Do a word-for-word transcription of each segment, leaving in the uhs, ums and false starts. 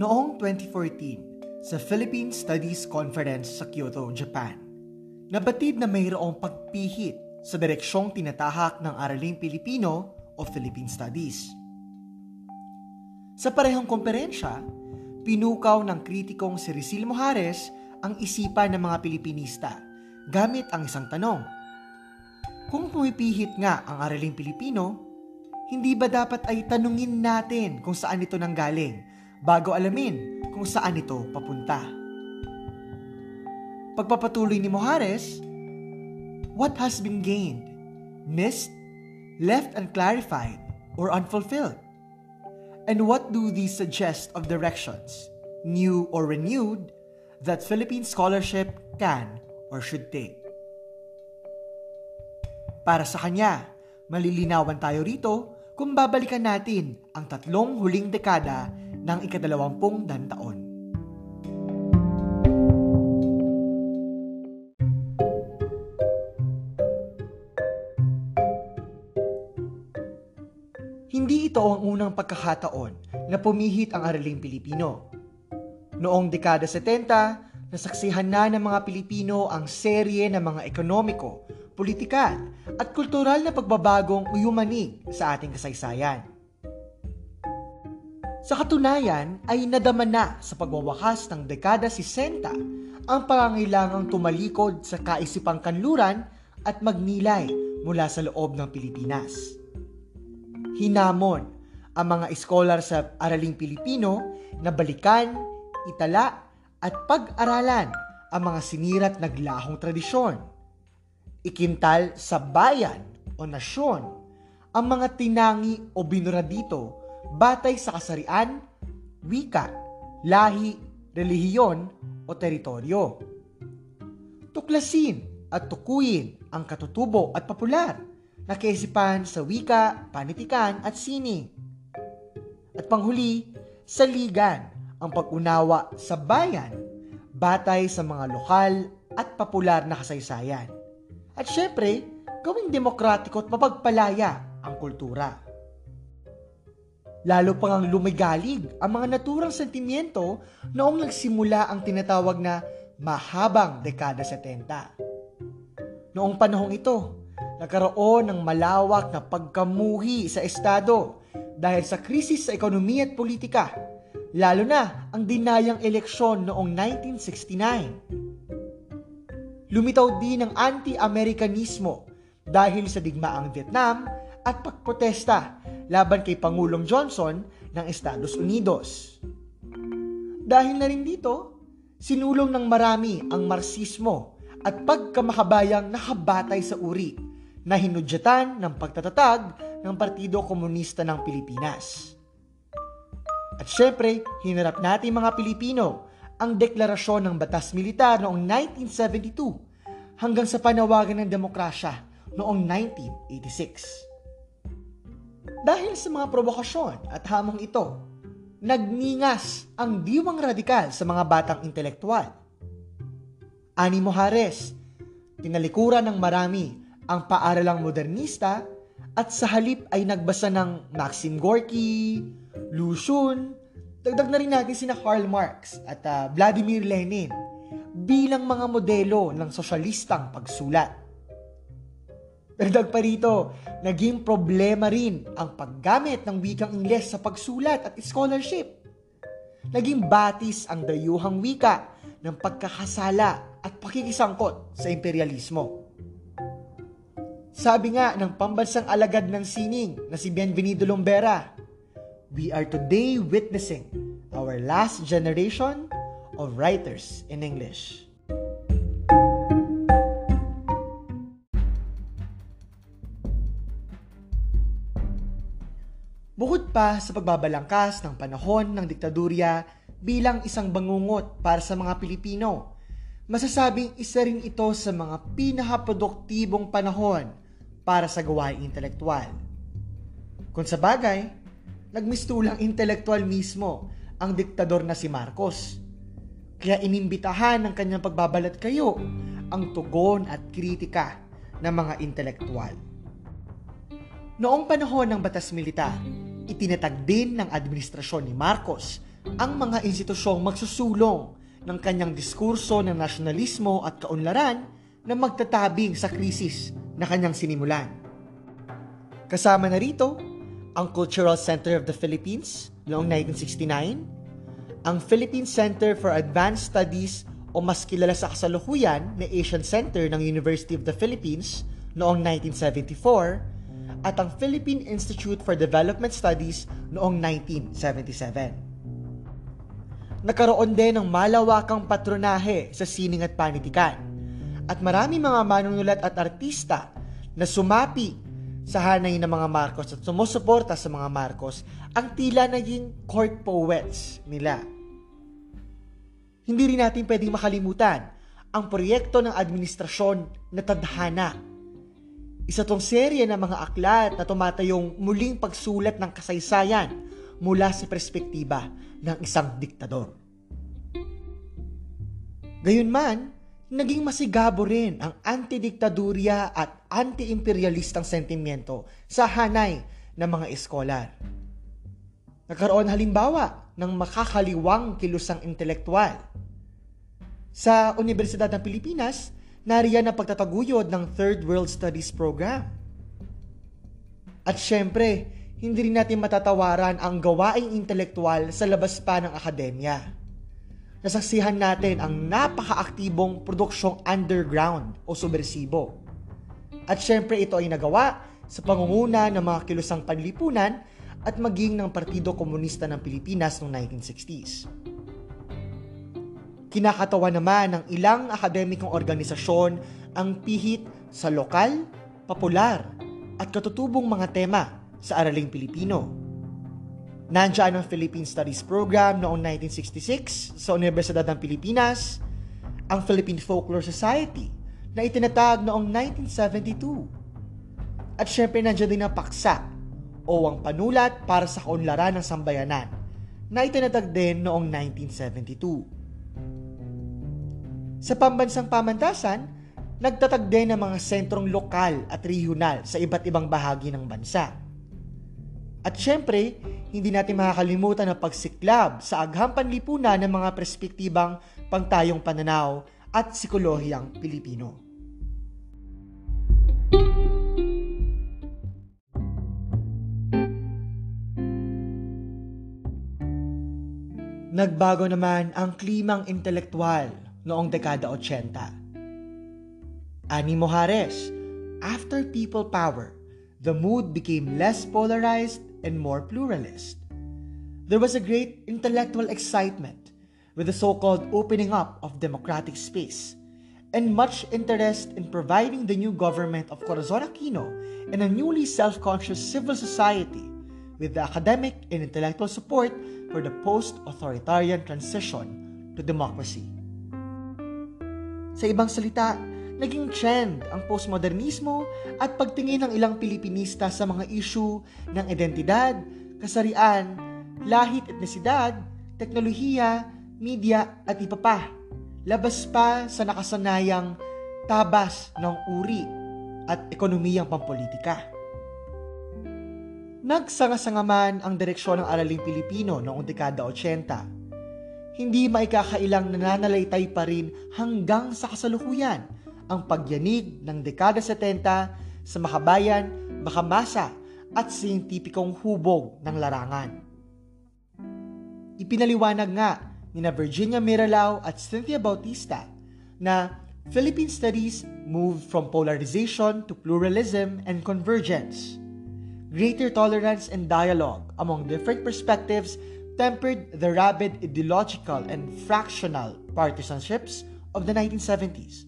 noong twenty fourteen sa Philippine Studies Conference sa Kyoto, Japan. Nabatid na mayroong pagpihit sa direksyong tinatahak ng Araling Pilipino o Philippine Studies. Sa parehong komperensya, pinukaw ng kritikong si Resil Mojares ang isipan ng mga Pilipinista gamit ang isang tanong. Kung pumipihit nga ang Araling Pilipino, hindi ba dapat ay tanungin natin kung saan ito nanggaling bago alamin kung saan ito papunta? Pagpapatuloy ni Mojares, what has been gained, missed, left unclarified, or unfulfilled? And what do these suggest of directions, new or renewed, that Philippine scholarship can or should take? Para sa kanya, malilinawan tayo rito kung babalikan natin ang tatlong huling dekada ng ikadalawampung dantaon. Hindi ito ang unang pagkakataon na pumihit ang Araling Pilipino. Noong dekada seventy, nasaksihan na ng mga Pilipino ang serye ng mga ekonomiko, politikal at kultural na pagbabagong uyumanig sa ating kasaysayan. Sa katunayan ay nadama na sa pagwawakas ng dekada sixty ang pangangailangang tumalikod sa kaisipang kanluran at magnilay mula sa loob ng Pilipinas. Hinamon ang mga iskolar sa Araling Pilipino na balikan, itala at pag-aralan ang mga sinira't naglahong tradisyon. Ikintal sa bayan o nasyon ang mga tinangi o binura dito batay sa kasarian, wika, lahi, relihiyon o teritoryo. Tuklasin at tukuyin ang katutubo at popular na kaisipan sa wika, panitikan at sining. At panghuli, saligan ang pag-unawa sa bayan batay sa mga lokal at popular na kasaysayan. At syempre, gawing demokratiko at mapagpalaya ang kultura. Lalo pang ang lumigalig ang mga naturang sentimiento noong nagsimula ang tinatawag na mahabang dekada seventy. Noong panahong ito, nagkaroon ng malawak na pagkamuhi sa Estado dahil sa krisis sa ekonomiya at politika, lalo na ang dinayang eleksyon noong nineteen sixty-nine. Lumitaw din ang anti-Amerikanismo dahil sa digmaang Vietnam at pagprotesta laban kay Pangulong Johnson ng Estados Unidos. Dahil na rin dito, sinulong ng marami ang Marxismo at pagkamakabayang nakabatay sa uri na hinudyatan ng pagtatatag ng Partido Komunista ng Pilipinas. At syempre, hinarap natin mga Pilipino ang deklarasyon ng Batas Militar noong nineteen seventy-two hanggang sa panawagan ng demokrasya noong nineteen eighty-six. Dahil sa mga provokasyon at hamong ito, nagningas ang diwang radikal sa mga batang intelektual. Ani Mojares, tinalikuran ng marami ang paaralang modernista at sa halip ay nagbasa ng Maxim Gorky, Lu Shun, dagdag na rin natin sina Karl Marx at uh, Vladimir Lenin bilang mga modelo ng sosyalistang pagsulat. Dagdag pa rito, naging problema rin ang paggamit ng wikang Ingles sa pagsulat at scholarship. Naging batis ang dayuhang wika ng pagkakasala at pakikisangkot sa imperialismo. Sabi nga ng pambansang alagad ng sining na si Bienvenido Lumbera, we are today witnessing our last generation of writers in English. Bukod pa sa pagbabalangkas ng panahon ng diktadurya bilang isang bangungot para sa mga Pilipino, masasabing isa rin ito sa mga pinakaproduktibong panahon para sa gawaing intelektual. Kung sa bagay, nagmistulang intelektual mismo ang diktador na si Marcos. Kaya inimbitahan ng kanyang pagbabalat kayo ang tugon at kritika ng mga intelektual. Noong panahon ng Batas Militar, itinatag din ng administrasyon ni Marcos ang mga institusyong magsusulong ng kanyang diskurso ng nasyonalismo at kaunlaran na magtatabing sa krisis na kanyang sinimulan. Kasama na rito ang Cultural Center of the Philippines noong nineteen sixty-nine, ang Philippine Center for Advanced Studies o mas kilala sa kasalukuyan na Asian Center ng University of the Philippines noong nineteen seventy-four at ang Philippine Institute for Development Studies noong nineteen seventy-seven. Nagkaroon din ng malawakang patronahe sa sining at panitikan at marami mga manunulat at artista na sumapi sa hanay ng mga Marcos at sumusuporta sa mga Marcos ang tila naging court poets nila. Hindi rin natin pwedeng makalimutan ang proyekto ng administrasyon na Tadhana. Isa tong serye ng mga aklat na tumatayong muling pagsulat ng kasaysayan mula sa perspektiba ng isang diktador. Gayunman, naging masigabo rin ang anti-diktadurya at anti-imperialistang sentimyento sa hanay ng mga eskolar. Nagkaroon halimbawa ng makakaliwang kilusang intelektual. Sa Universidad ng Pilipinas, nariyan ang pagtataguyod ng Third World Studies Program. At syempre, hindi rin natin matatawaran ang gawaing intelektual sa labas pa ng akademya. Nasaksihan natin ang napakaaktibong produksyong underground o subversibo. At syempre ito ay nagawa sa pangunguna ng mga kilusang panlipunan at maging ng Partido Komunista ng Pilipinas noong nineteen sixties. Kinakatawa naman ng ilang akademikong organisasyon ang pihit sa lokal, popular at katutubong mga tema sa araling Pilipino. Nandiyan ang Philippine Studies Program noong nineteen sixty-six sa Universidad ng Pilipinas, ang Philippine Folklore Society na itinatag noong nineteen seventy-two. At syempre nandiyan din ang Paksa o ang Panulat para sa Kaunlaran ng Sambayanan na itinatag din noong nineteen seventy-two. Sa pambansang pamantasan, nagtatag din ng mga sentrong lokal at regional sa iba't ibang bahagi ng bansa. At syempre, hindi natin makakalimutan ang pagsiklab sa agham panlipunan ng mga perspektibang pangtayong pananaw at psikolohiyang Pilipino. Nagbago naman ang klimang intelektual noong dekada eighty. Ani Mojares, after people power, the mood became less polarized and more pluralist. There was a great intellectual excitement with the so-called opening up of democratic space and much interest in providing the new government of Corazon Aquino and a newly self-conscious civil society with the academic and intellectual support for the post-authoritarian transition to democracy. Sa ibang salita, naging trend ang postmodernismo at pagtingin ng ilang Pilipinista sa mga isyu ng identidad, kasarian, lahi at etnisidad, teknolohiya, media at iba pa, labas pa sa nakasanayang tabas ng uri at ekonomiyang pampolitika. Nagsanga-sanga man ang direksyon ng araling Pilipino noong dekada eighty. Hindi maikakailang nananalaytay pa rin hanggang sa kasalukuyan ang pagyanig ng dekada seventy sa makabayan, makamasa at siyentipikong hubog ng larangan. Ipinaliwanag nga nina Virginia Miralao at Cynthia Bautista na Philippine Studies moved from polarization to pluralism and convergence. Greater tolerance and dialogue among different perspectives tempered the rabid ideological and fractional partisanships of the nineteen seventies.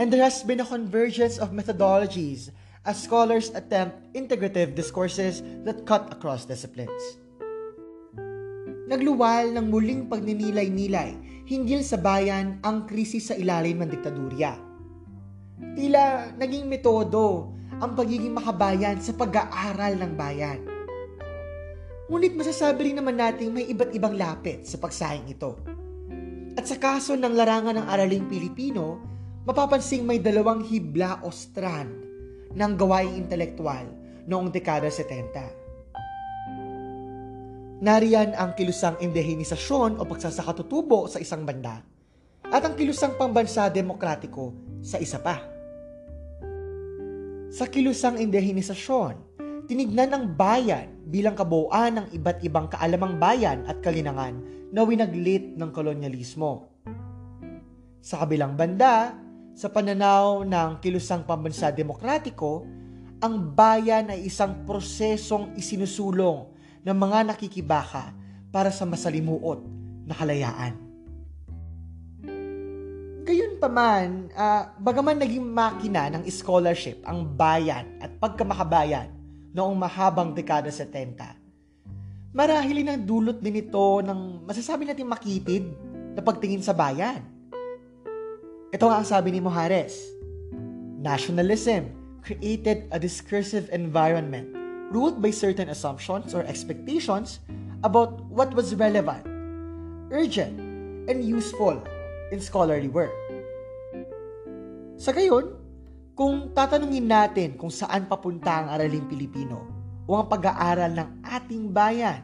And there has been a convergence of methodologies as scholars attempt integrative discourses that cut across disciplines. Nagluwal ng muling pagninilay-nilay hinggil sa bayan ang krisis sa ilalim ng diktadurya. Tila naging metodo ang pagiging makabayan sa pag-aaral ng bayan. Ngunit masasabi rin naman nating may iba't ibang lapit sa pagsahing ito. At sa kaso ng larangan ng araling Pilipino, mapapansing may dalawang hibla o strand ng gawaing intelektual noong dekada seventy. Nariyan ang kilusang indihenisasyon o pagsasakatutubo sa isang banda at ang kilusang pambansa demokratiko sa isa pa. Sa kilusang indihenisasyon, tinignan ang bayan bilang kabuuan ng iba't ibang kaalamang bayan at kalinangan na winaglit ng kolonyalismo. Sa kabilang banda, sa pananaw ng kilusang pambansa demokratiko, ang bayan ay isang prosesong isinusulong ng mga nakikibaka para sa masalimuot na kalayaan. Gayunpaman, uh, bagaman naging makina ng scholarship ang bayan at pagkamakabayan noong mahabang dekada setenta, marahil ang dulot din ito ng masasabi nating makitid na pagtingin sa bayan. Ito nga ang sabi ni Mojares, "Nationalism created a discursive environment ruled by certain assumptions or expectations about what was relevant, urgent, and useful in scholarly work." Sa gayon, kung tatanungin natin kung saan papunta ang araling Pilipino o ang pag-aaral ng ating bayan,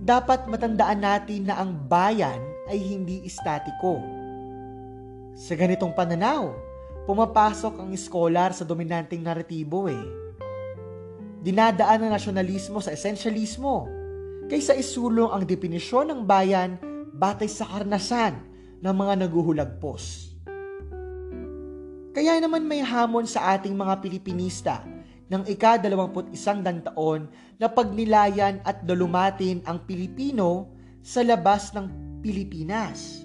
dapat matandaan natin na ang bayan ay hindi istatiko. Sa ganitong pananaw, pumapasok ang iskolar sa dominanteng naratibo eh. Dinadaan ang nasyonalismo sa esensyalismo kaysa isulong ang definisyon ng bayan batay sa karanasan ng mga naguhulagpos. Kaya naman may hamon sa ating mga Pilipinista ng ika-dalawampu't isang taon na pagnilayan at dolumatin ang Pilipino sa labas ng Pilipinas.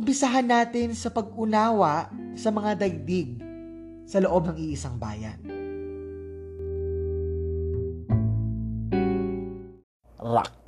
Umpisahan natin sa pag-unawa sa mga daigdig sa loob ng iisang bayan. Rock.